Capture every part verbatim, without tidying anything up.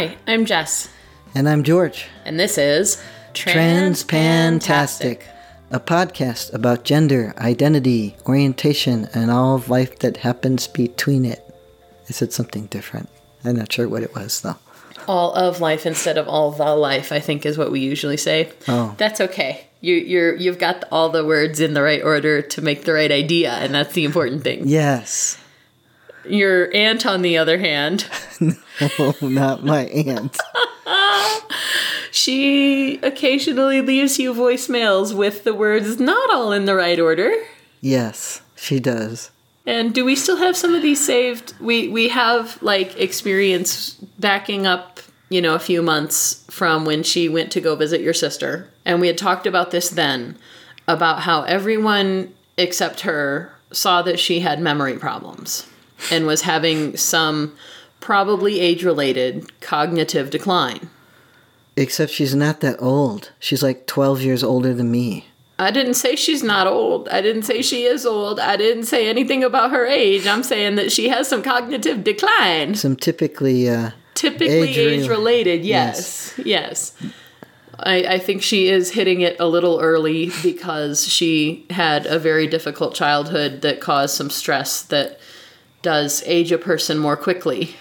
Hi, I'm Jess. And I'm George. And this is Trans-pantastic, a podcast about gender, identity, orientation, and all of life that happens between it. I said something different. I'm not sure what it was, though. All of life instead of all the life, I think, is what we usually say. Oh. That's okay. You, you're, you've got all the words in the right order to make the right idea, and that's the important thing. Yes. Your aunt, on the other hand. No, not my aunt. She occasionally leaves you voicemails with the words not all in the right order. Yes, she does. And do we still have some of these saved? We we have, like, experience backing up, you know, a few months from when she went to go visit your sister. And we had talked about this then, about how everyone except her saw that she had memory problems and was having some probably age-related cognitive decline. Except she's not that old. She's like twelve years older than me. I didn't say she's not old. I didn't say she is old. I didn't say anything about her age. I'm saying that she has some cognitive decline. Some typically... Uh, typically age-related, yes. Yes. yes. I, I think she is hitting it a little early because she had a very difficult childhood that caused some stress that does age a person more quickly.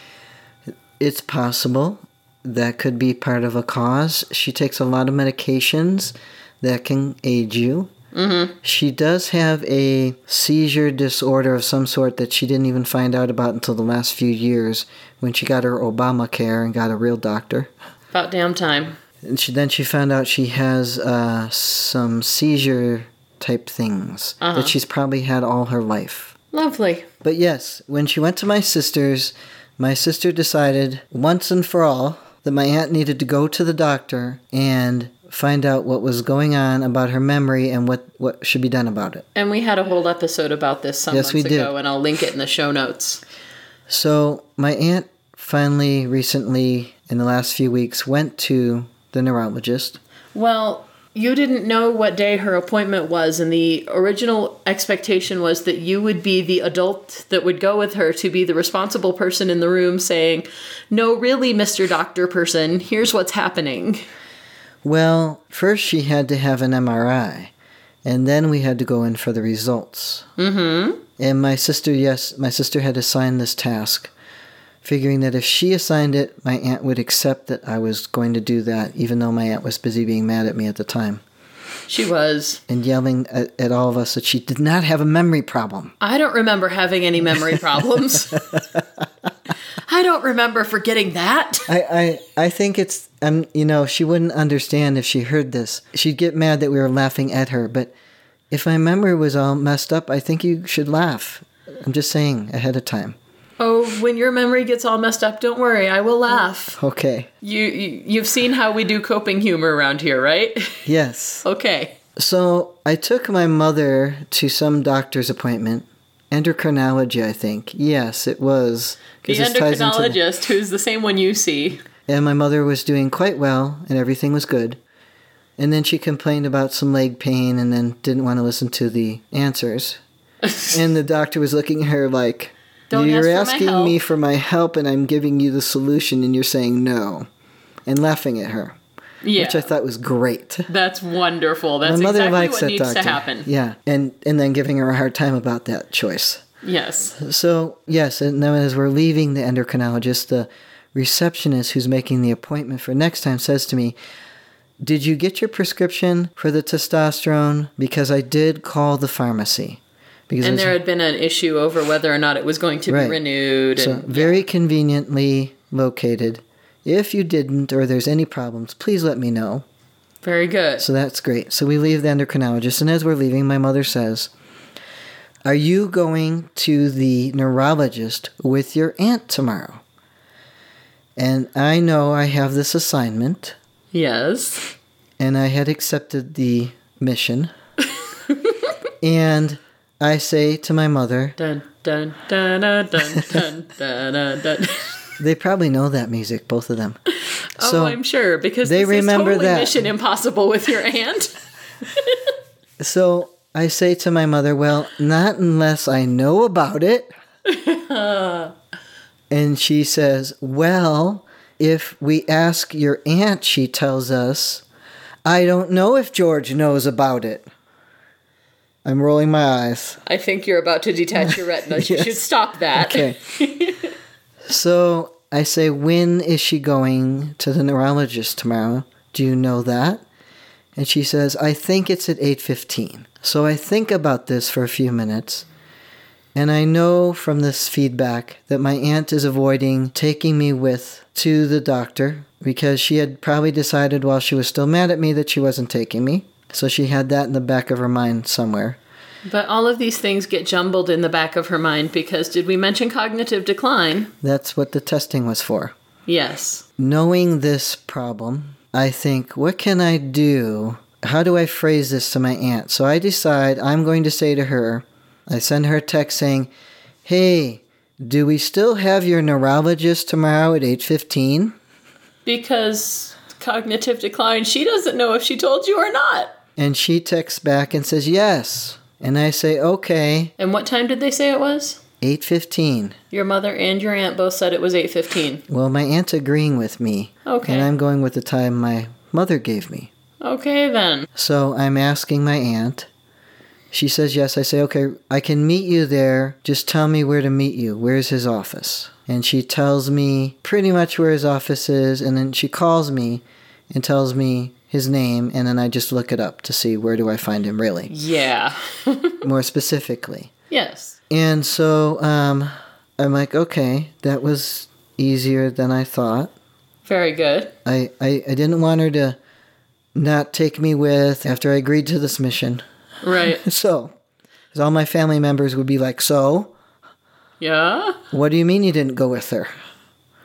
It's possible. That could be part of a cause. She takes a lot of medications that can age you. Mm-hmm. She does have a seizure disorder of some sort that she didn't even find out about until the last few years when she got her Obamacare and got a real doctor. About damn time. And she, then she found out she has uh, some seizure-type things uh-huh. that she's probably had all her life. Lovely. But yes, when she went to my sister's, my sister decided once and for all that my aunt needed to go to the doctor and find out what was going on about her memory and what, what should be done about it. And we had a whole episode about this some yes, months we ago, did. And I'll link it in the show notes. So my aunt finally recently, in the last few weeks, went to the neurologist. Well, you didn't know what day her appointment was, and the original expectation was that you would be the adult that would go with her to be the responsible person in the room saying, no, really, Mister Doctor person, here's what's happening. Well, first she had to have an M R I, and then we had to go in for the results. Mm-hmm. And my sister, yes, my sister had assigned this task, figuring that if she assigned it, my aunt would accept that I was going to do that, even though my aunt was busy being mad at me at the time. She was. And yelling at, at all of us that she did not have a memory problem. I don't remember having any memory problems. I don't remember forgetting that. I, I, I think it's, um, you know, she wouldn't understand if she heard this. She'd get mad that we were laughing at her, but if my memory was all messed up, I think you should laugh. I'm just saying ahead of time. Oh, when your memory gets all messed up, don't worry. I will laugh. Okay. You, you, you've seen how we do coping humor around here, right? Yes. Okay. So I took my mother to some doctor's appointment. Endocrinology, I think. Yes, it was. The endocrinologist, the... who's the same one you see. And my mother was doing quite well, and everything was good. And then she complained about some leg pain and then didn't want to listen to the answers. And the doctor was looking at her like... Don't you're ask for asking my help. me for my help, and I'm giving you the solution, and you're saying no, and laughing at her, yeah. Which I thought was great. That's wonderful. That's my exactly what that needs doctor. to happen. Yeah, and and then giving her a hard time about that choice. Yes. So yes, and then as we're leaving the endocrinologist, the receptionist who's making the appointment for next time says to me, "Did you get your prescription for the testosterone? Because I did call the pharmacy." Because and there had been an issue over whether or not it was going to right. be renewed. So and, very yeah. conveniently located. If you didn't or there's any problems, please let me know. Very good. So that's great. So we leave the endocrinologist. And as we're leaving, my mother says, are you going to the neurologist with your aunt tomorrow? And I know I have this assignment. Yes. And I had accepted the mission. And... I say to my mother, dun, dun, dun, dun, dun, dun, dun, dun. They probably know that music, both of them. Oh, so I'm sure, because they this remember is totally that. Mission Impossible with your aunt. So I say to my mother, well, not unless I know about it. And she says, well, If we ask your aunt, she tells us, I don't know if George knows about it. I'm rolling my eyes. I think you're about to detach your retina. Yes. You should stop that. Okay. So I say, when is she going to the neurologist tomorrow? Do you know that? And she says, I think it's at eight fifteen. So I think about this for a few minutes, and I know from this feedback that my aunt is avoiding taking me with to the doctor because she had probably decided while she was still mad at me that she wasn't taking me. So she had that in the back of her mind somewhere. But all of these things get jumbled in the back of her mind because did we mention cognitive decline? That's what the testing was for. Yes. Knowing this problem, I think, what can I do? How do I phrase this to my aunt? So I decide I'm going to say to her, I send her a text saying, hey, do we still have your neurologist tomorrow at eight fifteen? Because cognitive decline, she doesn't know if she told you or not. And she texts back and says, yes. And I say, okay. And what time did they say it was? eight fifteen. Your mother and your aunt both said it was eight fifteen. Well, my aunt's agreeing with me. Okay. And I'm going with the time my mother gave me. Okay, then. So I'm asking my aunt. She says, yes. I say, okay, I can meet you there. Just tell me where to meet you. Where's his office? And she tells me pretty much where his office is. And then she calls me and tells me his name. And then I just look it up to see where do I find him really. Yeah. More specifically. Yes. And so um, I'm like, okay, that was easier than I thought. Very good. I, I, I didn't want her to not take me with after I agreed to this mission. Right. So, because all my family members would be like, so? Yeah? What do you mean you didn't go with her?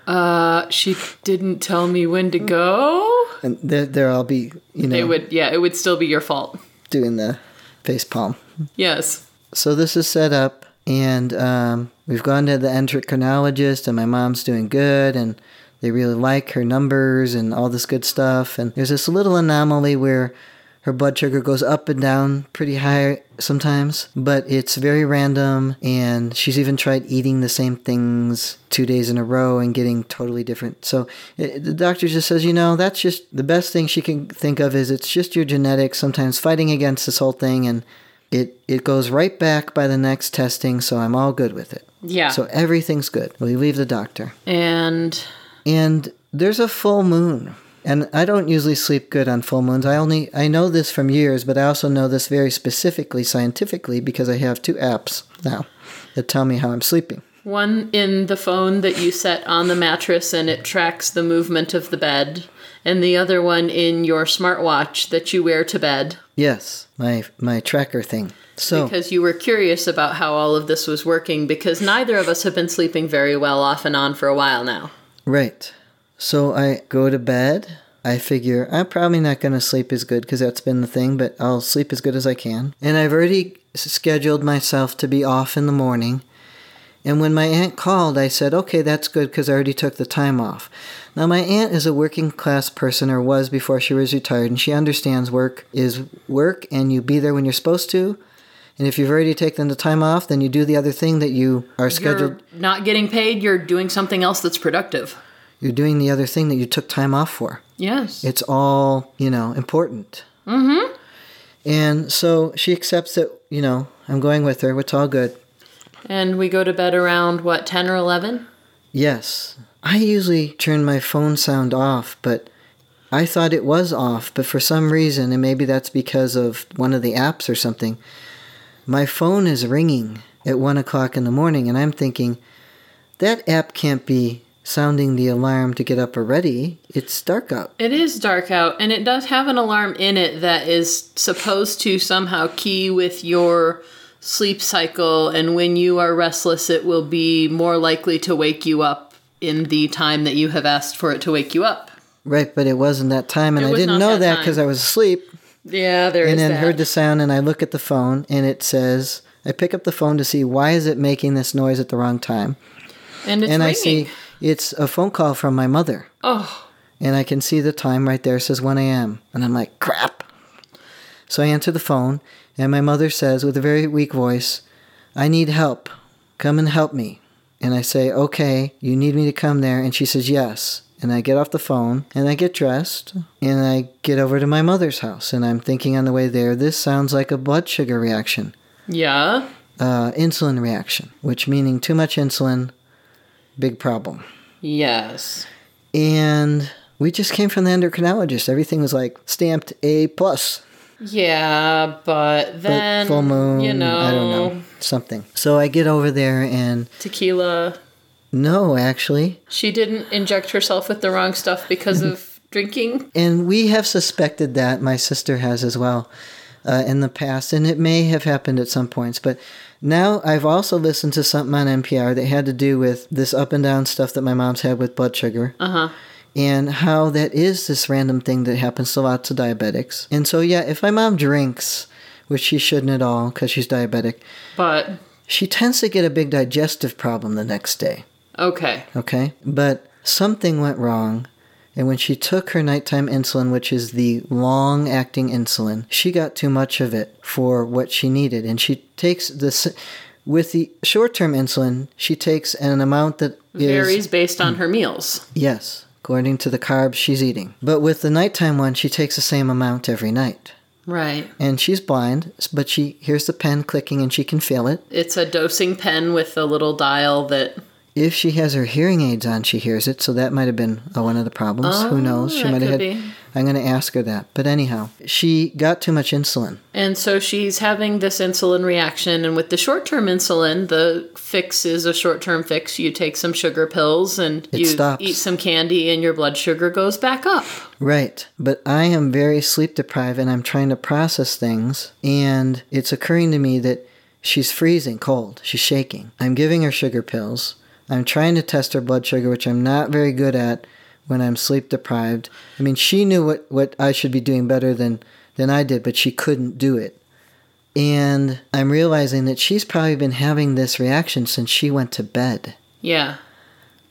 Uh, she didn't tell me when to go? And there, there I'll be, you know. They would, yeah, it would still be your fault. Doing the face palm. Yes. So this is set up, and um, we've gone to the endocrinologist, and my mom's doing good, and they really like her numbers and all this good stuff. And there's this little anomaly where her blood sugar goes up and down pretty high sometimes, but it's very random, and she's even tried eating the same things two days in a row and getting totally different. So it, the doctor just says, you know, that's just the best thing she can think of is it's just your genetics sometimes fighting against this whole thing, and it, it goes right back by the next testing, so I'm all good with it. Yeah. So everything's good. We leave the doctor. And? And there's a full moon. And I don't usually sleep good on full moons. I only I know this from years, but I also know this very specifically scientifically because I have two apps now that tell me how I'm sleeping. One in the phone that you set on the mattress and it tracks the movement of the bed, and the other one in your smartwatch that you wear to bed. Yes, my my tracker thing. So because you were curious about how all of this was working because neither of us have been sleeping very well off and on for a while now. Right. So I go to bed. I figure I'm probably not going to sleep as good because that's been the thing, but I'll sleep as good as I can. And I've already scheduled myself to be off in the morning. And when my aunt called, I said, okay, that's good because I already took the time off. Now, my aunt is a working class person or was before she was retired, and she understands work is work and you be there when you're supposed to. And if you've already taken the time off, then you do the other thing that you are scheduled. You're not getting paid. You're doing something else that's productive. You're doing the other thing that you took time off for. Yes. It's all, you know, important. Mm-hmm. And so she accepts that, you know, I'm going with her. It's all good. And we go to bed around, what, ten or eleven? Yes. I usually turn my phone sound off, but I thought it was off. But for some reason, and maybe that's because of one of the apps or something, my phone is ringing at one o'clock in the morning. And I'm thinking, that app can't be sounding the alarm to get up already. It's dark out. It is dark out, and it does have an alarm in it that is supposed to somehow key with your sleep cycle, and when you are restless, it will be more likely to wake you up in the time that you have asked for it to wake you up. Right, but it wasn't that time, and I didn't know that because I was asleep. Yeah, there is that. And then heard the sound, and I look at the phone, and it says, I pick up the phone to see why is it making this noise at the wrong time. And it's ringing. And I see it's a phone call from my mother. Oh. And I can see the time right there. It says one a.m. And I'm like, crap. So I answer the phone, and my mother says with a very weak voice, I need help. Come and help me. And I say, okay, you need me to come there? And she says, yes. and I get off the phone, and I get dressed, and I get over to my mother's house, and I'm thinking on the way there, this sounds like a blood sugar reaction. Yeah. Uh, insulin reaction, which meaning too much insulin, big problem. Yes. And we just came from the endocrinologist. Everything was like stamped A plus. Yeah, but then, but full moon, you know, I don't know, something. So I get over there and tequila. No, actually, she didn't inject herself with the wrong stuff because of drinking. And we have suspected that, my sister has as well, uh, in the past, and it may have happened at some points. But now I've also listened to something on N P R that had to do with this up and down stuff that my mom's had with blood sugar. Uh-huh. And how that is this random thing that happens to lots of diabetics. And so, yeah, if my mom drinks, which she shouldn't at all because she's diabetic, but she tends to get a big digestive problem the next day. Okay. Okay? But something went wrong. And when she took her nighttime insulin, which is the long-acting insulin, she got too much of it for what she needed. And she takes this... With the short-term insulin, she takes an amount that is... Varies based on her meals. Yes. According to the carbs she's eating. But with the nighttime one, she takes the same amount every night. Right. And she's blind, but she hears the pen clicking and she can feel it. It's a dosing pen with a little dial that... If she has her hearing aids on, she hears it, so that might have been uh, one of the problems. Oh, who knows? She might have had... Be. I'm going to ask her that. But anyhow, she got too much insulin. And so she's having this insulin reaction. And with the short-term insulin, the fix is a short-term fix. You take some sugar pills and it you stops. Eat some candy and your blood sugar goes back up. Right. But I am very sleep deprived and I'm trying to process things. And it's occurring to me that she's freezing cold. She's shaking. I'm giving her sugar pills. I'm trying to test her blood sugar, which I'm not very good at. When I'm sleep deprived. I mean, she knew what, what I should be doing better than, than I did, but she couldn't do it. And I'm realizing that she's probably been having this reaction since she went to bed. Yeah.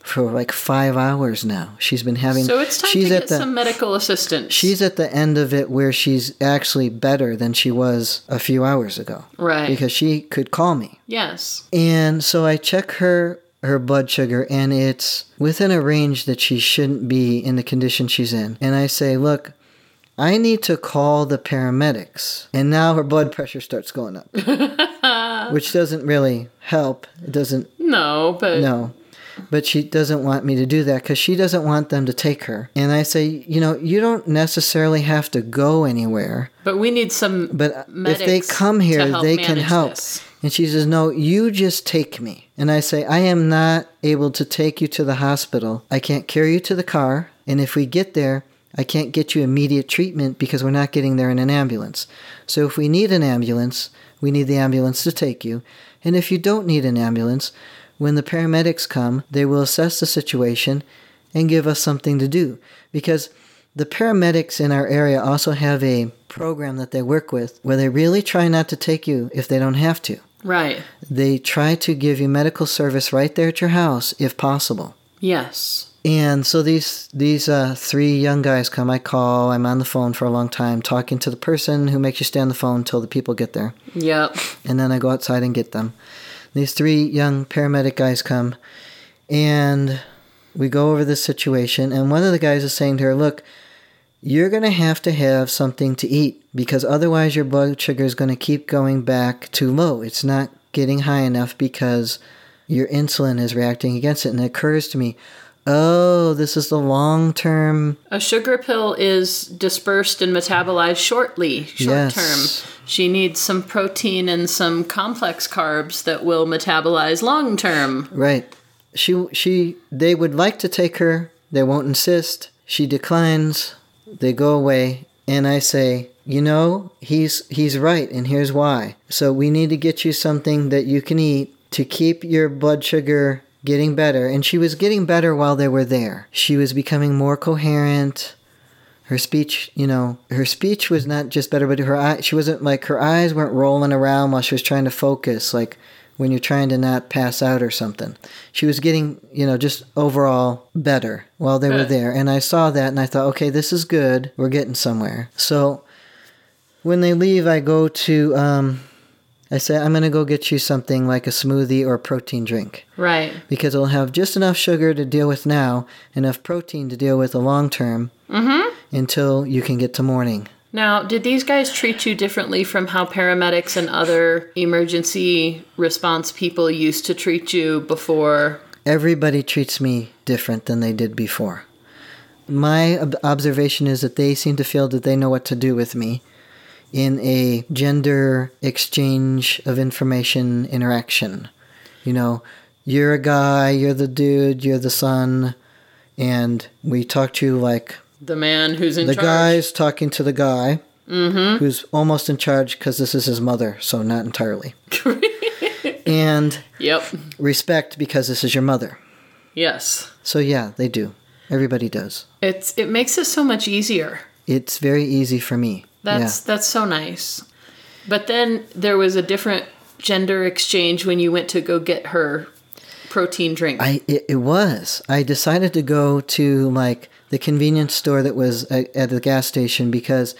For like five hours now. She's been having... So it's time she's to get at the, some medical assistance. She's at the end of it where she's actually better than she was a few hours ago. Right. Because she could call me. Yes. And so I check her... her blood sugar, and it's within a range that she shouldn't be in the condition she's in. And I say, look, I need to call the paramedics. And now her blood pressure starts going up, which doesn't really help. It doesn't. No, but. No, but she doesn't want me to do that because she doesn't want them to take her. And I say, you know, you don't necessarily have to go anywhere. But we need some But medics if they come here, they can help. This. And she says, no, you just take me. And I say, I am not able to take you to the hospital. I can't carry you to the car. And if we get there, I can't get you immediate treatment because we're not getting there in an ambulance. So if we need an ambulance, we need the ambulance to take you. And if you don't need an ambulance, when the paramedics come, they will assess the situation and give us something to do. Because the paramedics in our area also have a program that they work with where they really try not to take you if they don't have to. Right. They try to give you medical service right there at your house, if possible. Yes. And so these these uh, three young guys come. I call. I'm on the phone for a long time, talking to the person who makes you stay on the phone until the people get there. Yep. And then I go outside and get them. These three young paramedic guys come, and we go over the situation. And one of the guys is saying to her, look, you're going to have to have something to eat because otherwise your blood sugar is going to keep going back too low. It's not getting high enough because your insulin is reacting against it. And it occurs to me, oh, this is the long-term... A sugar pill is dispersed and metabolized shortly, short-term. Yes. She needs some protein and some complex carbs that will metabolize long-term. Right. She, she, they would like to take her. They won't insist. She declines. They go away, and I say, you know, he's he's right, and here's why. So we need to get you something that you can eat to keep your blood sugar getting better. And she was getting better while they were there. She was becoming more coherent. Her speech, you know, her speech was not just better, but her eye, she wasn't like, her eyes weren't rolling around while she was trying to focus, like when you're trying to not pass out or something. She was getting, you know, just overall better while they were there. And I saw that and I thought, okay, this is good. We're getting somewhere. So when they leave, I go to um, I say, I'm going to go get you something like a smoothie or a protein drink. Right. Because it'll have just enough sugar to deal with now, enough protein to deal with the long term mm-hmm. until you can get to morning. Now, did these guys treat you differently from how paramedics and other emergency response people used to treat you before? Everybody treats me different than they did before. My ob- observation is that they seem to feel that they know what to do with me in a gender exchange of information interaction. You know, you're a guy, you're the dude, you're the son, and we talk to you like... The man who's in the charge. The guy's talking to the guy mm-hmm. who's almost in charge because this is his mother, so not entirely. And yep. respect because this is your mother. Yes. So yeah, they do. Everybody does. It's it makes it so much easier. It's very easy for me. That's yeah. that's so nice. But then there was a different gender exchange when you went to go get her protein drink. I it, it was. I decided to go to like the convenience store that was at, at the gas station because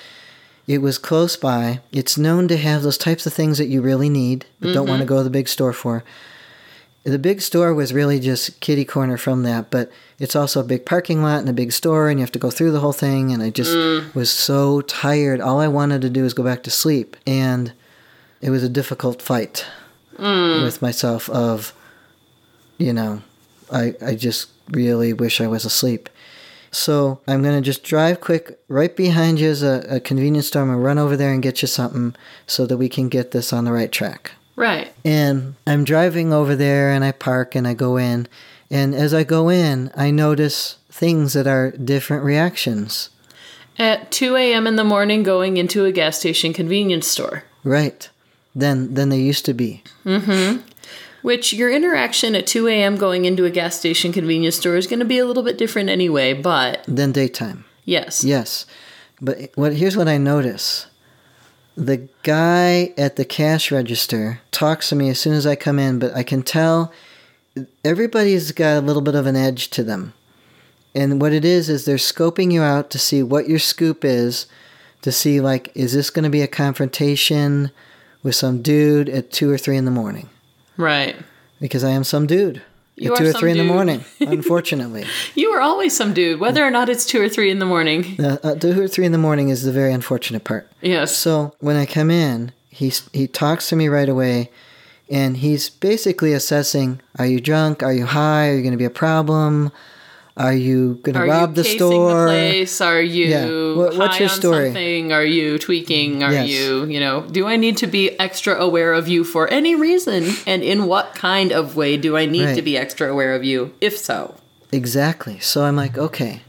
it was close by. It's known to have those types of things that you really need but mm-hmm. don't want to go to the big store for. The big store was really just kitty corner from that, but it's also a big parking lot and a big store, and you have to go through the whole thing, and I just mm. was so tired. All I wanted to do was go back to sleep, and it was a difficult fight mm. with myself of, you know, I, I just really wish I was asleep. So I'm going to just drive quick. Right behind you is a, a convenience store. I'm going to run over there and get you something so that we can get this on the right track. Right. And I'm driving over there, and I park, and I go in. And as I go in, I notice things that are different reactions. At two a.m. in the morning, going into a gas station convenience store. Right. Than, than they used to be. Mm-hmm. Which your interaction at two a.m. going into a gas station convenience store is going to be a little bit different anyway, but... Than daytime. Yes. Yes. But what here's what I notice. The guy at the cash register talks to me as soon as I come in, but I can tell everybody's got a little bit of an edge to them. And what it is, is they're scoping you out to see what your scoop is, to see, like, is this going to be a confrontation with some dude at two or three in the morning? Right. Because I am some dude you at two or three dude. In the morning, unfortunately. You are always some dude, whether or not it's two or three in the morning. Uh, uh, two or three in the morning is the very unfortunate part. Yes. So when I come in, he, he talks to me right away, and he's basically assessing, are you drunk? Are you high? Are you going to be a problem? Are you going to rob the store? Are you casing the place? Are you yeah. what, what's high your story? On something? Are you tweaking? Are yes. you, you know, do I need to be extra aware of you for any reason? And in what kind of way do I need right. to be extra aware of you, if so? Exactly. So I'm like, okay.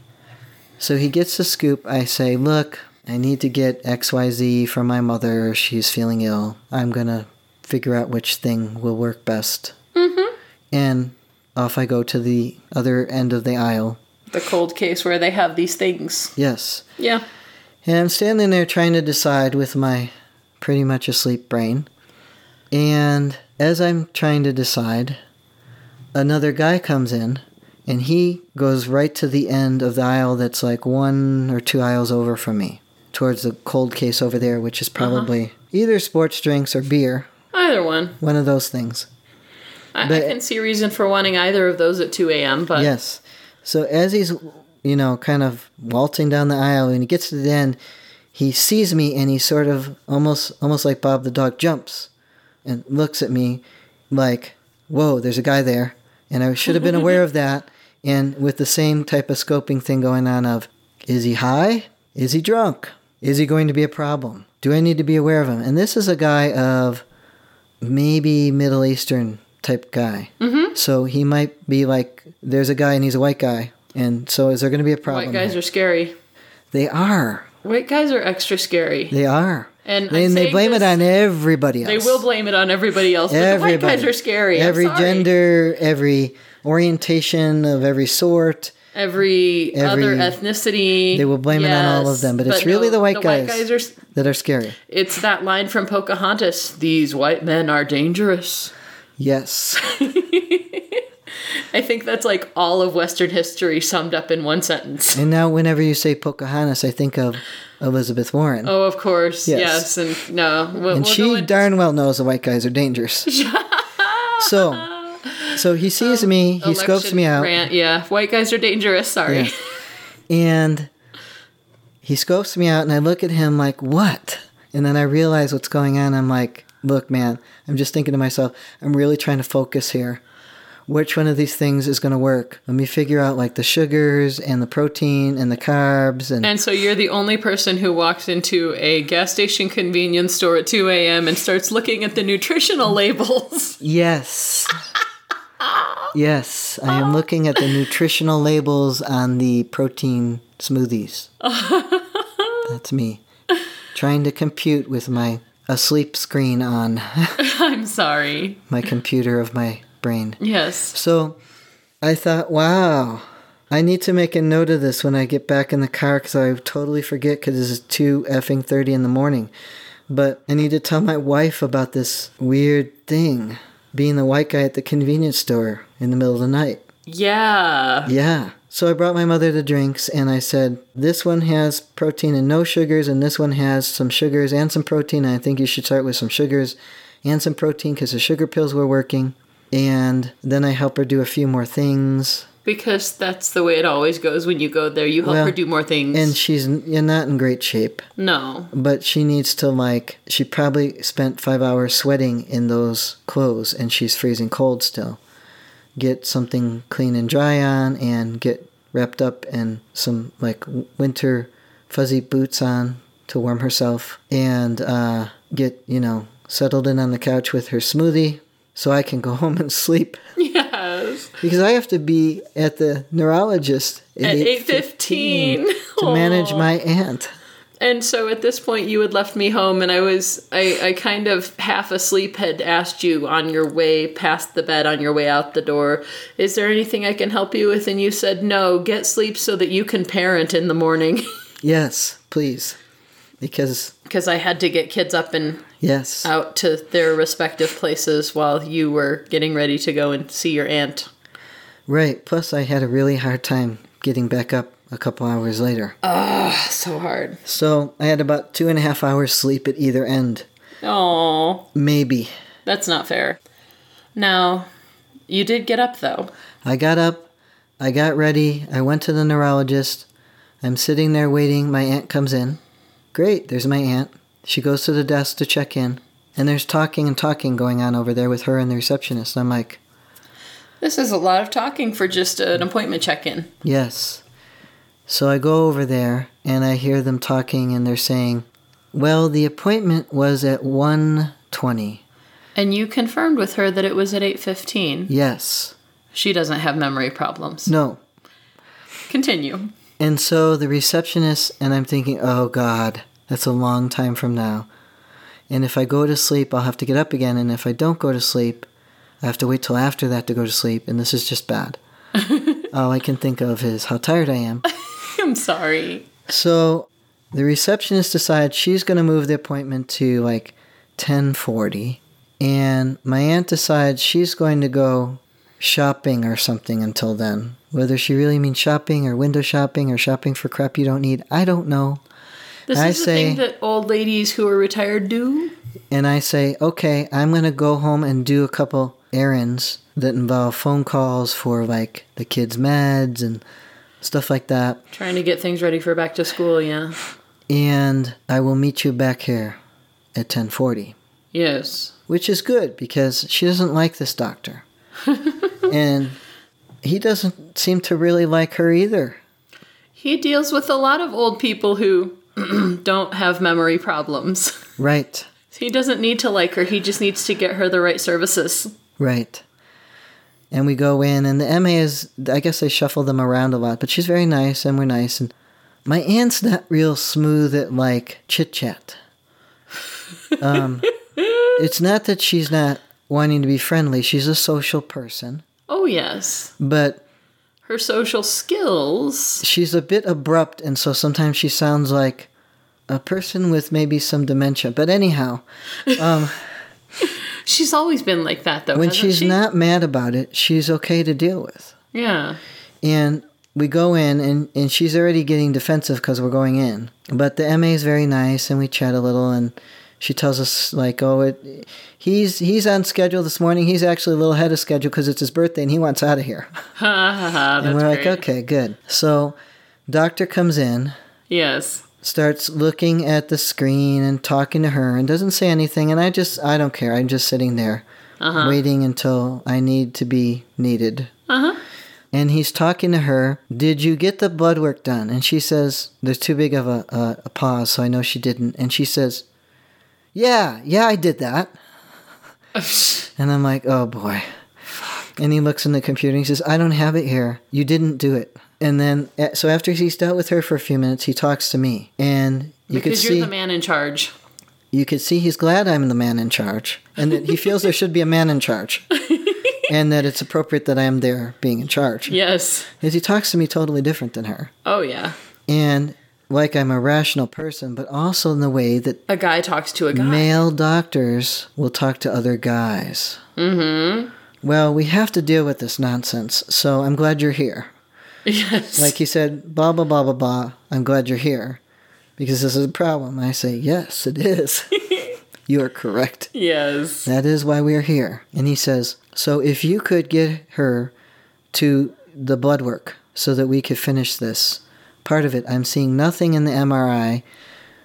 So he gets the scoop. I say, look, I need to get X Y Z for my mother. She's feeling ill. I'm going to figure out which thing will work best. Mm-hmm. And... off I go to the other end of the aisle. The cold case where they have these things. Yes. Yeah. And I'm standing there trying to decide with my pretty much asleep brain. And as I'm trying to decide, another guy comes in, and he goes right to the end of the aisle that's like one or two aisles over from me, towards the cold case over there, which is probably uh-huh. either sports drinks or beer. Either one. One of those things. I, but, I can see reason for wanting either of those at two a.m., but... Yes. So as he's, you know, kind of waltzing down the aisle, and he gets to the end, he sees me, and he sort of, almost almost like Bob the dog, jumps and looks at me like, whoa, there's a guy there, and I should have been aware of that, and with the same type of scoping thing going on of, is he high? Is he drunk? Is he going to be a problem? Do I need to be aware of him? And this is a guy of maybe Middle Eastern... type guy. Mm-hmm. So he might be like, there's a guy and he's a white guy. And so is there going to be a problem? White guys here? Are scary. They are. White guys are extra scary. They are. And, and they blame it on everybody else. They will blame it on everybody else. Everybody. But the white guys are scary. Every gender, every orientation of every sort. Every, every other ethnicity. They will blame yes, it on all of them. But, but it's really no, the white the guys, white guys are, that are scary. It's that line from Pocahontas, these white men are dangerous. Yes. I think that's like all of Western history summed up in one sentence. And now whenever you say Pocahontas, I think of Elizabeth Warren. Oh, of course. Yes. yes and no. We'll, and we'll she darn well knows the white guys are dangerous. so so he sees um, me. He scopes me out. Rant, yeah. White guys are dangerous. Sorry. Yeah. And he scopes me out, and I look at him like, what? And then I realize what's going on. I'm like, look, man, I'm just thinking to myself, I'm really trying to focus here. Which one of these things is going to work? Let me figure out like the sugars and the protein and the carbs. And and so you're the only person who walks into a gas station convenience store at two a.m. and starts looking at the nutritional labels. Yes. Yes, I am looking at the nutritional labels on the protein smoothies. That's me. Trying to compute with my asleep screen on. I'm sorry. My computer of my brain. Yes. So I thought, wow, I need to make a note of this when I get back in the car because I totally forget because it's two effing thirty in the morning. But I need to tell my wife about this weird thing, being the white guy at the convenience store in the middle of the night. Yeah. Yeah. So I brought my mother the drinks, and I said, this one has protein and no sugars, and this one has some sugars and some protein, and I think you should start with some sugars and some protein because the sugar pills were working. And then I help her do a few more things. Because that's the way it always goes when you go there. You help well, her do more things. And she's not in great shape. No. But she needs to, like, she probably spent five hours sweating in those clothes, and she's freezing cold still. Get something clean and dry on and get wrapped up in some like winter fuzzy boots on to warm herself and uh, get, you know, settled in on the couch with her smoothie so I can go home and sleep. Yes. Because I have to be at the neurologist at, at eight fifteen to Aww. manage my aunt. And so at this point, you had left me home, and I was, I, I kind of half asleep had asked you on your way past the bed, on your way out the door, is there anything I can help you with? And you said, no, get sleep so that you can parent in the morning. Yes, please. Because Because I had to get kids up and yes. out to their respective places while you were getting ready to go and see your aunt. Right. Plus, I had a really hard time getting back up a couple hours later. Ugh, so hard. So I had about two and a half hours sleep at either end. Oh. Maybe. That's not fair. Now, you did get up, though. I got up. I got ready. I went to the neurologist. I'm sitting there waiting. My aunt comes in. Great. There's my aunt. She goes to the desk to check in. And there's talking and talking going on over there with her and the receptionist. And I'm like, this is a lot of talking for just an appointment check-in. Yes. So I go over there, and I hear them talking, and they're saying, well, the appointment was at one twenty. And you confirmed with her that it was at eight fifteen. Yes. She doesn't have memory problems. No. Continue. And so the receptionist, and I'm thinking, oh, God, that's a long time from now. And if I go to sleep, I'll have to get up again. And if I don't go to sleep, I have to wait till after that to go to sleep. And this is just bad. All I can think of is how tired I am. I'm sorry. So the receptionist decides she's going to move the appointment to like ten forty. And my aunt decides she's going to go shopping or something until then. Whether she really means shopping or window shopping or shopping for crap you don't need, I don't know. This I is the say, thing that old ladies who are retired do. And I say, okay, I'm going to go home and do a couple errands that involve phone calls for like the kids' meds and stuff like that. Trying to get things ready for back to school, yeah. And I will meet you back here at ten forty. Yes. Which is good because she doesn't like this doctor. And he doesn't seem to really like her either. He deals with a lot of old people who don't have memory problems. Right. He doesn't need to like her. He just needs to get her the right services. Right. And we go in, and the M A is, I guess they shuffle them around a lot, but she's very nice, and we're nice. And my aunt's not real smooth at, like, chit-chat. Um, it's not that she's not wanting to be friendly. She's a social person. Oh, yes. But her social skills. She's a bit abrupt, and so sometimes she sounds like a person with maybe some dementia. But anyhow, um... She's always been like that, though. When she's she? not mad about it, she's okay to deal with. Yeah. And we go in, and, and she's already getting defensive because we're going in. But the M A is very nice, and we chat a little, and she tells us, like, oh, it, he's he's on schedule this morning. He's actually a little ahead of schedule because it's his birthday, and he wants out of here. Ha, ha, ha. And we're great. Like, okay, good. So doctor comes in. Yes. Starts looking at the screen and talking to her and doesn't say anything. And I just, I don't care. I'm just sitting there uh-huh. waiting until I need to be needed. Uh-huh. And he's talking to her. Did you get the blood work done? And she says, there's too big of a, a, a pause, so I know she didn't. And she says, yeah, yeah, I did that. And I'm like, oh boy. And he looks in the computer and he says, I don't have it here. You didn't do it. And then, so after he's dealt with her for a few minutes, he talks to me. And you could see... Because you're the man in charge. You could see he's glad I'm the man in charge. And that he feels there should be a man in charge. And that it's appropriate that I am there being in charge. Yes. Because he talks to me totally different than her. Oh, yeah. And like I'm a rational person, but also in the way that... A guy talks to a guy. Male doctors will talk to other guys. Mm-hmm. Well, we have to deal with this nonsense, so I'm glad you're here. Yes. Like he said, blah, blah, blah, blah, blah. I'm glad you're here because this is a problem. I say, yes, it is. You are correct. Yes. That is why we are here. And he says, so if you could get her to the blood work so that we could finish this part of it. I'm seeing nothing in the M R I.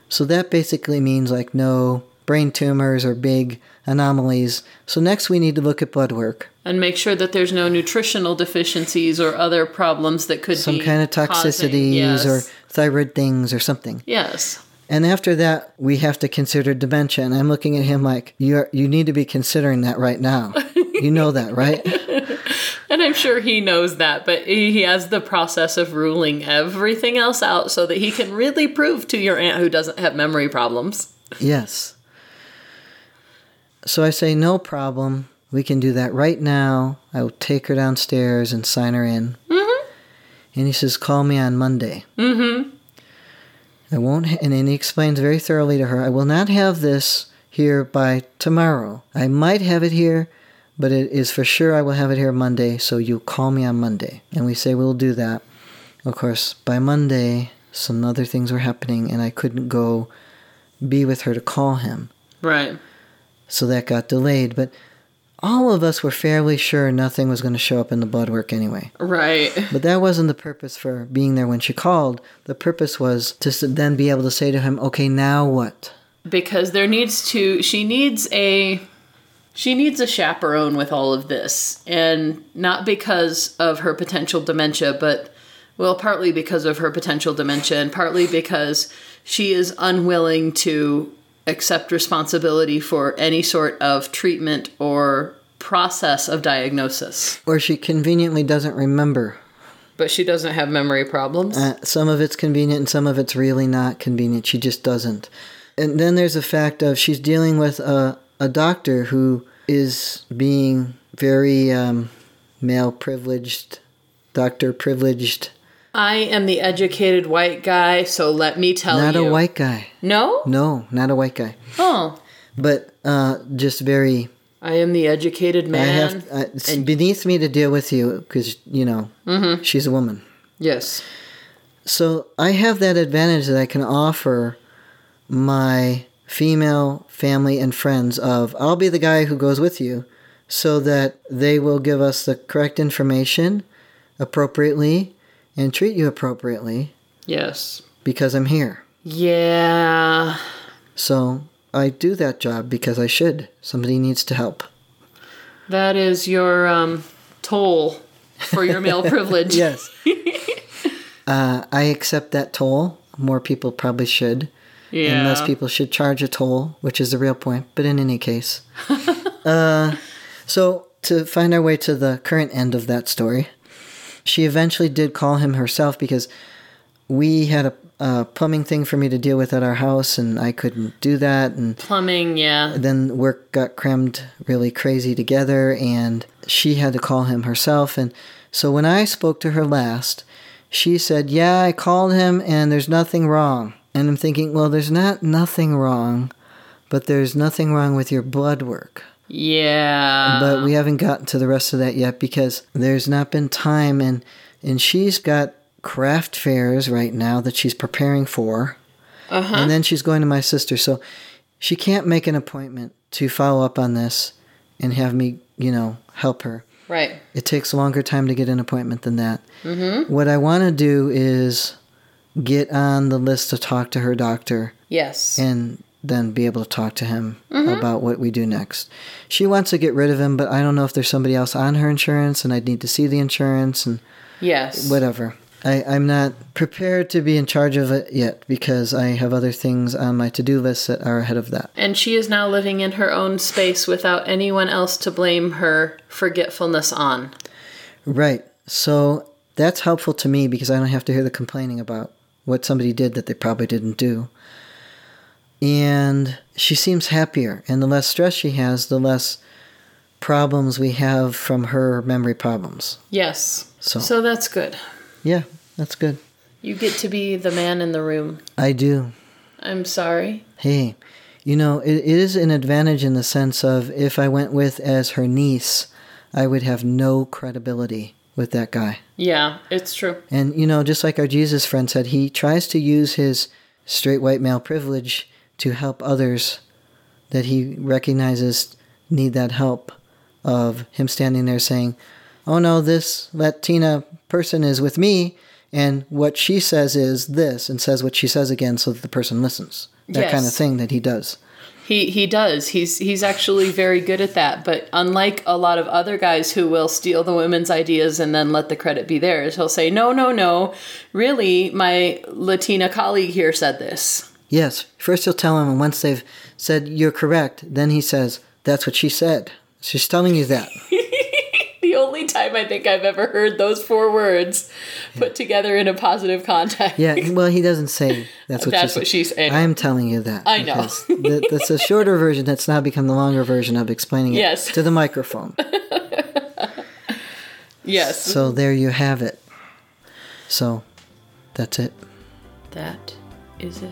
So that basically means like no brain tumors or big anomalies. So next we need to look at blood work. And make sure that there's no nutritional deficiencies or other problems that could Some be Some kind of toxicities yes. or thyroid things or something. Yes. And after that, we have to consider dementia. And I'm looking at him like, you you need to be considering that right now. You know that, right? And I'm sure he knows that, but he has the process of ruling everything else out so that he can really prove to your aunt who doesn't have memory problems. Yes. So I say, no problem. We can do that right now. I will take her downstairs and sign her in. Mm-hmm. And he says, call me on Monday. Mm-hmm. I won't, ha- and then he explains very thoroughly to her, I will not have this here by tomorrow. I might have it here, but it is for sure I will have it here Monday, so you call me on Monday. And we say, we'll do that. Of course, by Monday, some other things were happening, and I couldn't go be with her to call him. Right. So that got delayed, but... All of us were fairly sure nothing was going to show up in the blood work anyway. Right. But that wasn't the purpose for being there when she called. The purpose was to then be able to say to him, okay, now what? Because there needs to, she needs a, she needs a chaperone with all of this. And not because of her potential dementia, but, well, partly because of her potential dementia and partly because she is unwilling to accept responsibility for any sort of treatment or process of diagnosis. Or she conveniently doesn't remember. But she doesn't have memory problems? Uh, some of it's convenient and some of it's really not convenient. She just doesn't. And then there's the fact of she's dealing with a, a doctor who is being very um, male-privileged, doctor-privileged. I am the educated white guy, so let me tell you. Not a white guy. No? No, not a white guy. Oh. But uh, just very... I am the educated man. I have, uh, it's and beneath me to deal with you because, you know, mm-hmm. she's a woman. Yes. So I have that advantage that I can offer my female family and friends of, I'll be the guy who goes with you so that they will give us the correct information appropriately, and treat you appropriately. Yes. Because I'm here. Yeah. So I do that job because I should. Somebody needs to help. That is your um, toll for your male privilege. Yes. uh, I accept that toll. More people probably should. Yeah. And less people should charge a toll, which is the real point. But in any case. uh, so to find our way to the current end of that story... She eventually did call him herself because we had a, a plumbing thing for me to deal with at our house, and I couldn't do that. And plumbing, yeah. Then work got crammed really crazy together, and she had to call him herself. And so when I spoke to her last, she said, yeah, I called him, and there's nothing wrong. And I'm thinking, well, there's not nothing wrong, but there's nothing wrong with your blood work. Yeah. But we haven't gotten to the rest of that yet because there's not been time. And, and she's got craft fairs right now that she's preparing for. Uh-huh. And then she's going to my sister. So she can't make an appointment to follow up on this and have me, you know, help her. Right. It takes a longer time to get an appointment than that. Mm-hmm. What I want to do is get on the list to talk to her doctor. Yes. And then be able to talk to him mm-hmm. about what we do next. She wants to get rid of him, but I don't know if there's somebody else on her insurance, and I'd need to see the insurance and yes, whatever. I, I'm not prepared to be in charge of it yet because I have other things on my to-do list that are ahead of that. And she is now living in her own space without anyone else to blame her forgetfulness on. Right. So that's helpful to me because I don't have to hear the complaining about what somebody did that they probably didn't do. And she seems happier. And the less stress she has, the less problems we have from her memory problems. Yes. So, so that's good. Yeah, that's good. You get to be the man in the room. I do. I'm sorry. Hey, you know, it, it is an advantage in the sense of if I went with as her niece, I would have no credibility with that guy. Yeah, it's true. And, you know, just like our Jesus friend said, he tries to use his straight white male privilege to help others that he recognizes need that help, of him standing there saying, oh no, this Latina person is with me, and what she says is this, and says what she says again so that the person listens. That yes. kind of thing that he does. He he does. He's he's actually very good at that, but unlike a lot of other guys who will steal the women's ideas and then let the credit be theirs, he'll say, no, no, no, really, my Latina colleague here said this. Yes. First he'll tell him, and once they've said, you're correct, then he says, that's what she said. She's telling you that. The only time I think I've ever heard those four words yeah. put together in a positive context. Yeah, well, he doesn't say that's what, that's she, what she said. I'm telling you that. I know. th- that's a shorter version that's now become the longer version of explaining it yes. to the microphone. Yes. So there you have it. So that's it. That is it.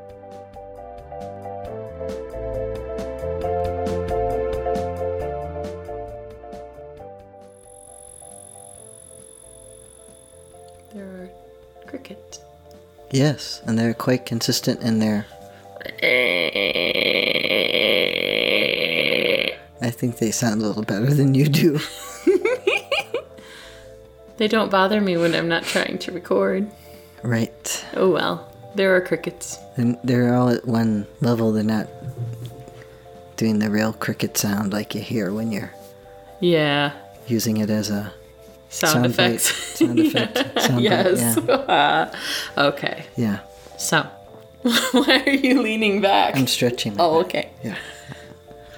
Yes, and they're quite consistent in their... I think they sound a little better than you do. They don't bother me when I'm not trying to record. Right. Oh well, there are crickets. And they're all at one level, they're not doing the real cricket sound like you hear when you're... Yeah. Using it as a... Sound, sound effects. Bite. Sound effect. Yeah. Sound yes. Bite, yeah. Uh, okay. Yeah. So, why are you leaning back? I'm stretching. Oh, back. Okay. Yeah.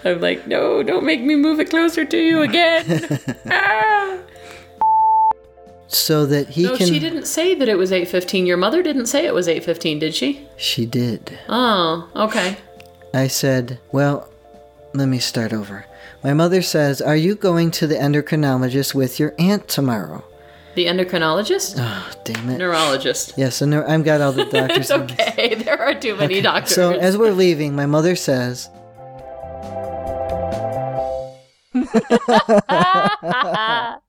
I'm like, no, don't make me move it closer to you again. Ah! So that he no, can... No, she didn't say that it was eight fifteen. Your mother didn't say it was eight fifteen, did she? She did. Oh, okay. I said, well, let me start over. My mother says, are you going to the endocrinologist with your aunt tomorrow? The endocrinologist? Oh, damn it. Neurologist. Yes, yeah, so I've got all the doctors. It's okay. There are too many okay. doctors. So as we're leaving, my mother says...